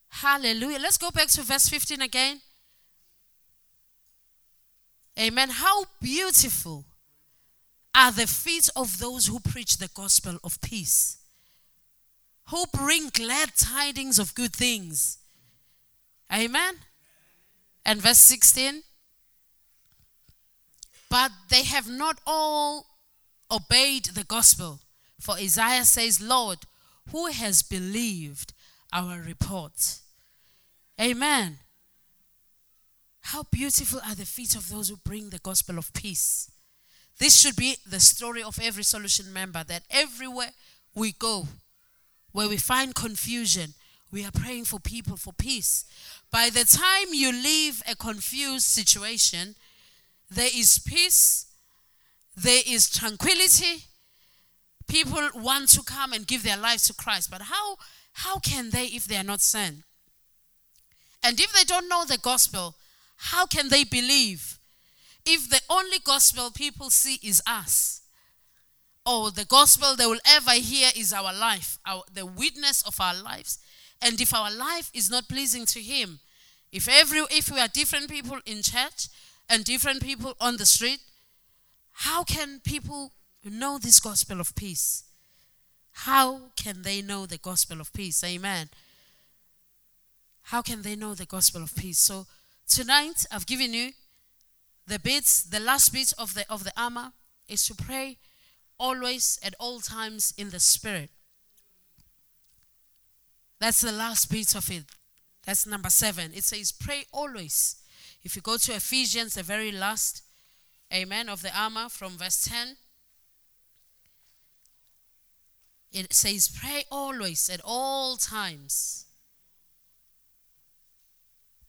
Hallelujah. Let's go back to verse fifteen again. Amen. How beautiful are the feet of those who preach the gospel of peace, who bring glad tidings of good things. Amen. And verse sixteen, but they have not all obeyed the gospel. For Isaiah says, Lord, who has believed our report? Amen. How beautiful are the feet of those who bring the gospel of peace. This should be the story of every Solution member, that everywhere we go, where we find confusion, we are praying for people for peace. By the time you leave a confused situation, there is peace, there is tranquility. People want to come and give their lives to Christ. But how, how can they if they are not sent? And if they don't know the gospel, how can they believe? If the only gospel people see is us, or the gospel they will ever hear is our life, our, the witness of our lives. And if our life is not pleasing to him, if every if we are different people in church and different people on the street, how can people know this gospel of peace? How can they know the gospel of peace? Amen. How can they know the gospel of peace? So tonight I've given you the bits, the last bit of the of the armor is to pray always at all times in the Spirit. That's the last bit of it. That's number seven. It says pray always. If you go to Ephesians, the very last, amen, of the armor from verse ten. It says, pray always at all times.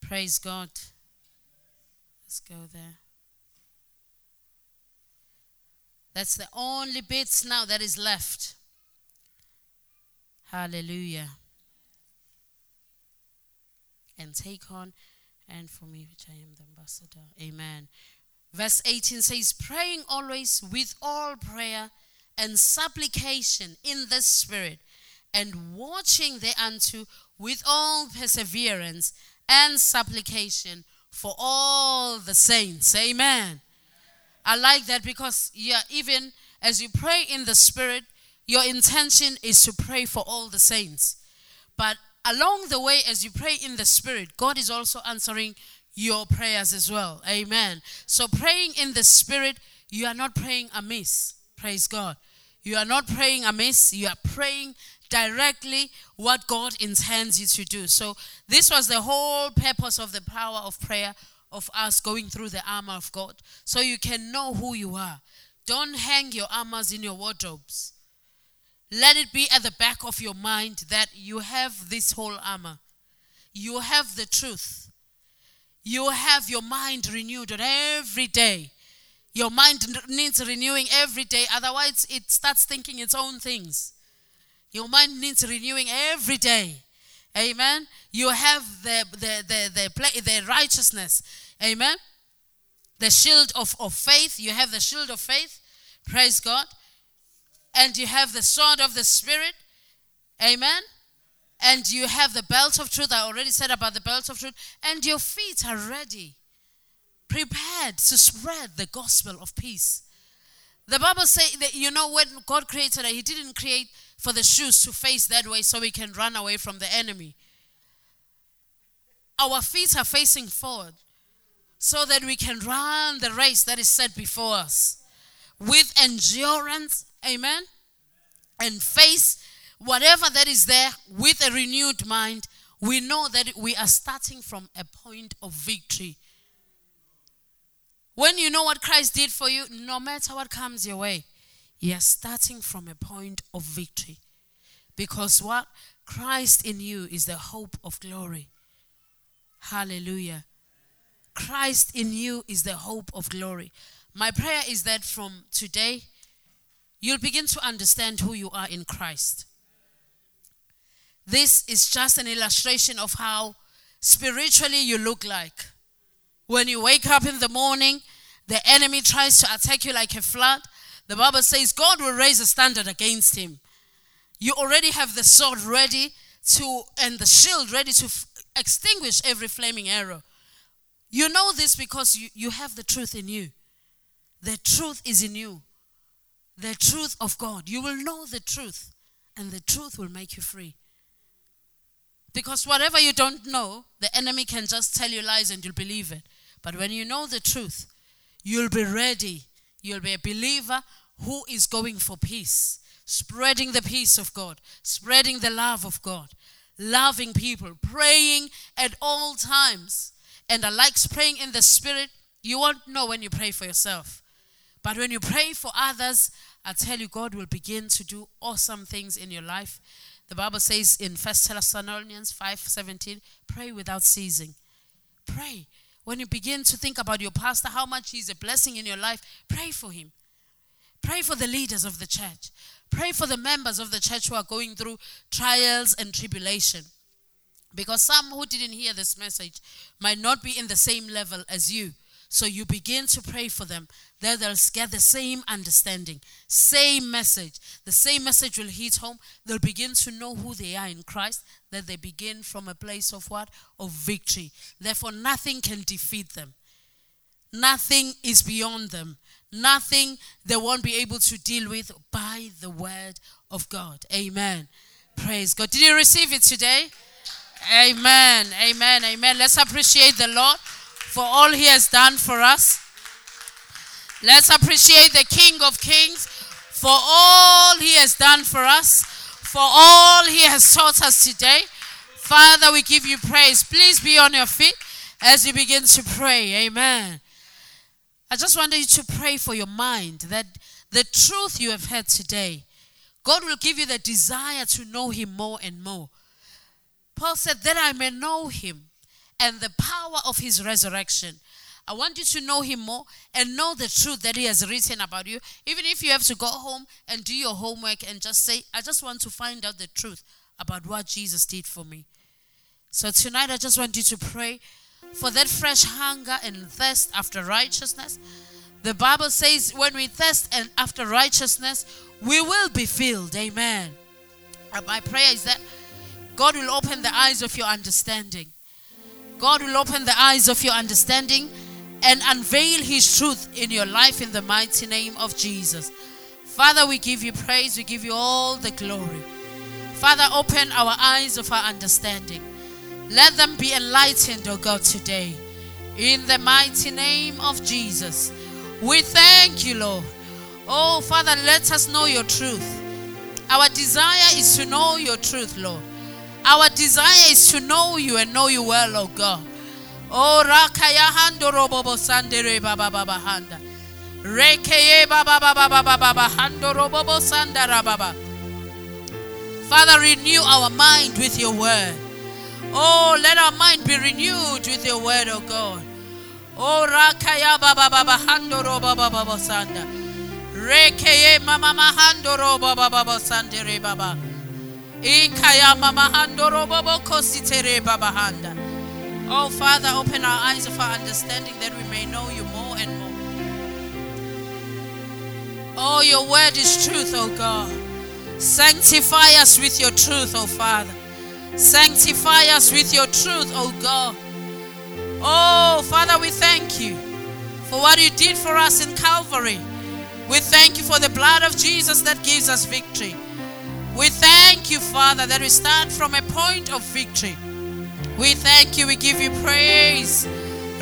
Praise God. Let's go there. That's the only bits now that is left. Hallelujah. And take on, and for me, which I am the ambassador. Amen. Verse eighteen says, praying always with all prayer and supplication in the Spirit, and watching thereunto with all perseverance and supplication for all the saints. Amen. I like that, because yeah, even as you pray in the Spirit, your intention is to pray for all the saints. But along the way, as you pray in the Spirit, God is also answering your prayers as well. Amen. So praying in the Spirit, you are not praying amiss. Praise God. You are not praying amiss. You are praying directly what God intends you to do. So this was the whole purpose of the power of prayer, of us going through the armor of God, so you can know who you are. Don't hang your armors in your wardrobes. Let it be at the back of your mind that you have this whole armor. You have the truth. You have your mind renewed every day. Your mind needs renewing every day. Otherwise, it starts thinking its own things. Your mind needs renewing every day. Amen. You have the the the the, the righteousness. Amen. The shield of, of faith. You have the shield of faith. Praise God. And you have the sword of the Spirit. Amen. And you have the belt of truth. I already said about the belt of truth. And your feet are ready, prepared to spread the gospel of peace. The Bible says that, you know, when God created it, He didn't create for the shoes to face that way so we can run away from the enemy. Our feet are facing forward so that we can run the race that is set before us with endurance, amen, and face whatever that is there with a renewed mind. We know that we are starting from a point of victory. When you know what Christ did for you, no matter what comes your way, you are starting from a point of victory. Because what? Christ in you is the hope of glory. Hallelujah. Christ in you is the hope of glory. My prayer is that from today, you'll begin to understand who you are in Christ. This is just an illustration of how spiritually you look like. When you wake up in the morning, the enemy tries to attack you like a flood. The Bible says God will raise a standard against him. You already have the sword ready to, and the shield ready to f- extinguish every flaming arrow. You know this because you, you have the truth in you. The truth is in you. The truth of God. You will know the truth, and the truth will make you free. Because whatever you don't know, the enemy can just tell you lies and you'll believe it. But when you know the truth, you'll be ready. You'll be a believer who is going for peace, spreading the peace of God, spreading the love of God, loving people, praying at all times. And I like praying in the Spirit. You won't know when you pray for yourself. But when you pray for others, I tell you, God will begin to do awesome things in your life. The Bible says in First Thessalonians five seventeen, pray without ceasing. Pray. When you begin to think about your pastor, how much he's a blessing in your life, pray for him. Pray for the leaders of the church. Pray for the members of the church who are going through trials and tribulation. Because some who didn't hear this message might not be in the same level as you. So you begin to pray for them. Then they'll get the same understanding, same message. The same message will hit home. They'll begin to know who they are in Christ, that they begin from a place of what? Of victory. Therefore, nothing can defeat them. Nothing is beyond them. Nothing they won't be able to deal with by the word of God. Amen. Praise God. Did you receive it today? Amen. Amen. Amen. Let's appreciate the Lord for all He has done for us. Let's appreciate the King of Kings for all He has done for us, for all He has taught us today. Father, we give You praise. Please be on your feet as you begin to pray. Amen. I just want you to pray for your mind, that the truth you have heard today, God will give you the desire to know him more and more. Paul said, that I may know him and the power of his resurrection. I want you to know him more and know the truth that he has written about you. Even if you have to go home and do your homework and just say, I just want to find out the truth about what Jesus did for me. So tonight I just want you to pray for that fresh hunger and thirst after righteousness. The Bible says when we thirst and after righteousness, we will be filled. Amen. And my prayer is that God will open the eyes of your understanding. God will open the eyes of your understanding and unveil his truth in your life in the mighty name of Jesus. Father, we give you praise. We give you all the glory. Father, open our eyes of our understanding. Let them be enlightened, O God, today. In the mighty name of Jesus, we thank you, Lord. Oh, Father, let us know your truth. Our desire is to know your truth, Lord. Our desire is to know you and know you well, oh God. Oh, Rakaya Hando Robobo Sandere Baba Baba Handa. Rekeye Baba Baba Baba Baba Hando Robobo Sandara Baba. Father, renew our mind with your word. Oh, let our mind be renewed with your word, oh God. Oh, Rakaya Baba Baba Hando Robobo Baba Sanda. Rekeye Mama Hando Robobo Baba Sandere Baba. Oh, Father, open our eyes of our understanding that we may know you more and more. Oh, your word is truth, oh God. Sanctify us with your truth, oh Father. Sanctify us with your truth, oh God. Oh, Father, we thank you for what you did for us in Calvary. We thank you for the blood of Jesus that gives us victory. We thank you, Father, that we start from a point of victory. We thank you. We give you praise.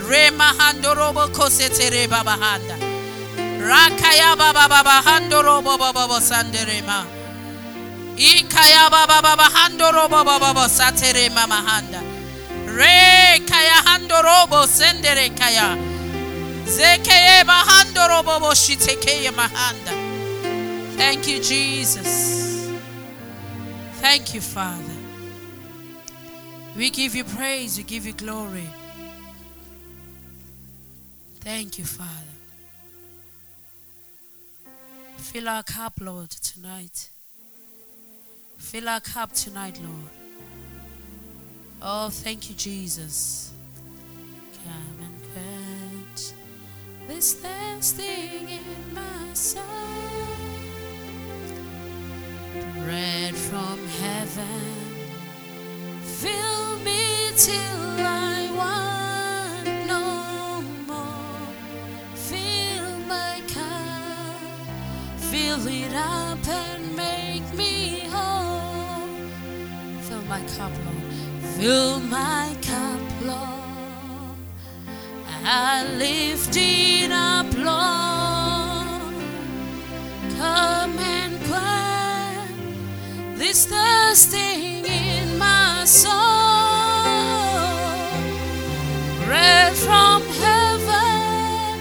Rema handorobo kosetere babahanda. Rakaya bababa handorobo bababa sanderema. Ikaya bababa handorobo bababa saterema mahanda. Re kaya handorobo sendere kaya. Zekeye bahandorobo boshitekeye mahanda. Thank you, Jesus. Thank you, Father. We give you praise. We give you glory. Thank you, Father. Fill our cup, Lord, tonight. Fill our cup tonight, Lord. Oh, thank you, Jesus. Come and quench this thirsting in my soul. Bread from heaven, fill me till I want no more. Fill my cup, fill it up and make me whole. Fill my cup, Lord. Fill my cup, Lord. I lift it up, Lord. Come and quench this thirsting in my soul. Bread from heaven,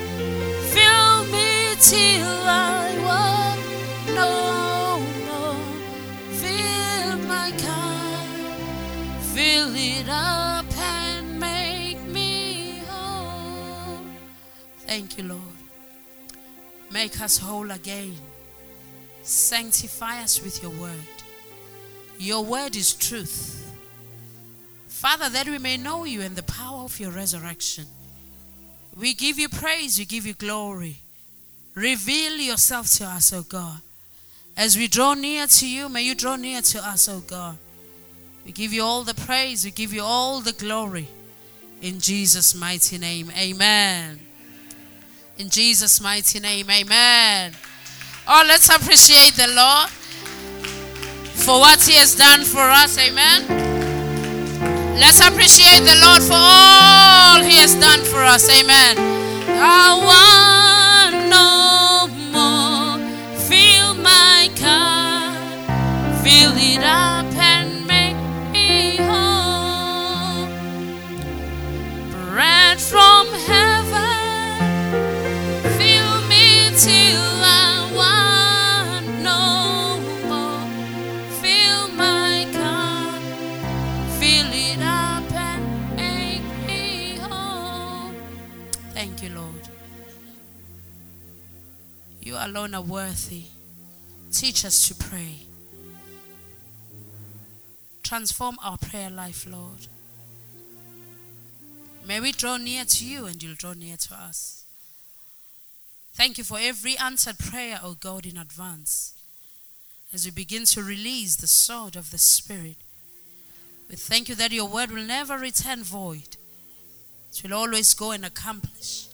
fill me till I want no more. Fill my cup, fill it up and make me whole. Thank you, Lord. Make us whole again. Sanctify us with your word. Your word is truth. Father, that we may know you and the power of your resurrection. We give you praise. We give you glory. Reveal yourself to us, O God. As we draw near to you, may you draw near to us, O God. We give you all the praise. We give you all the glory. In Jesus' mighty name, amen. In Jesus' mighty name, amen. Oh, let's appreciate the Lord for what he has done for us, amen. Let's appreciate the Lord for all he has done for us, amen. I want no more. Fill my cup, fill it up and make me whole. Bread from heaven, fill me till I want no more. alone are worthy. Teach us to pray. Transform our prayer life, Lord. May we draw near to you and you'll draw near to us. Thank you for every answered prayer, O God, in advance. As we begin to release the sword of the Spirit, we thank you that your word will never return void. It will always go and accomplish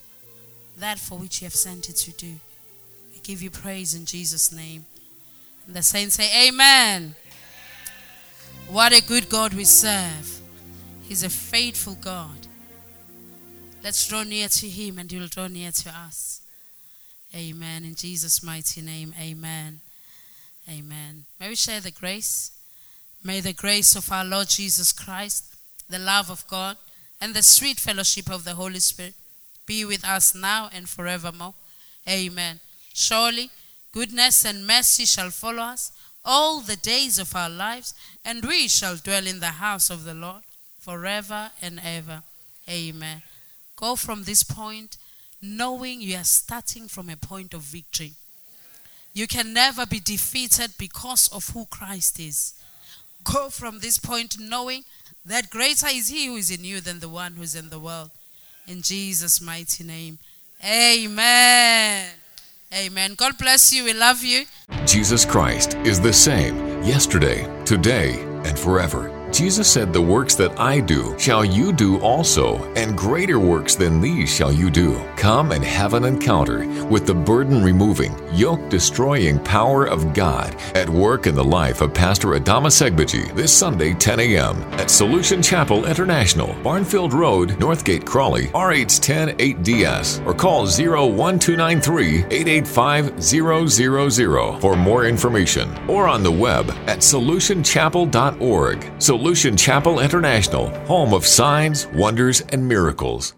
that for which you have sent it to do. We give you praise in Jesus' name. And the saints say, Amen. Amen. What a good God we serve. He's a faithful God. Let's draw near to him and he will draw near to us. Amen. In Jesus' mighty name, amen. Amen. May we share the grace. May the grace of our Lord Jesus Christ, the love of God, and the sweet fellowship of the Holy Spirit be with us now and forevermore. Amen. Surely, goodness and mercy shall follow us all the days of our lives, and we shall dwell in the house of the Lord forever and ever. Amen. Go from this point knowing you are starting from a point of victory. You can never be defeated because of who Christ is. Go from this point knowing that greater is he who is in you than the one who is in the world. In Jesus' mighty name, amen. Amen. God bless you. We love you. Jesus Christ is the same yesterday, today, and forever. Jesus said, "The works that I do shall you do also, and greater works than these shall you do." Come and have an encounter with the burden-removing, yoke-destroying power of God at work in the life of Pastor Adama Segbeji this Sunday, ten a.m. at Solution Chapel International, Barnfield Road, Northgate, Crawley, R H ten eight D S, or call zero one two nine three, eight eight five, zero zero zero for more information, or on the web at solution chapel dot org. Solution Chapel International, home of signs, wonders, and miracles.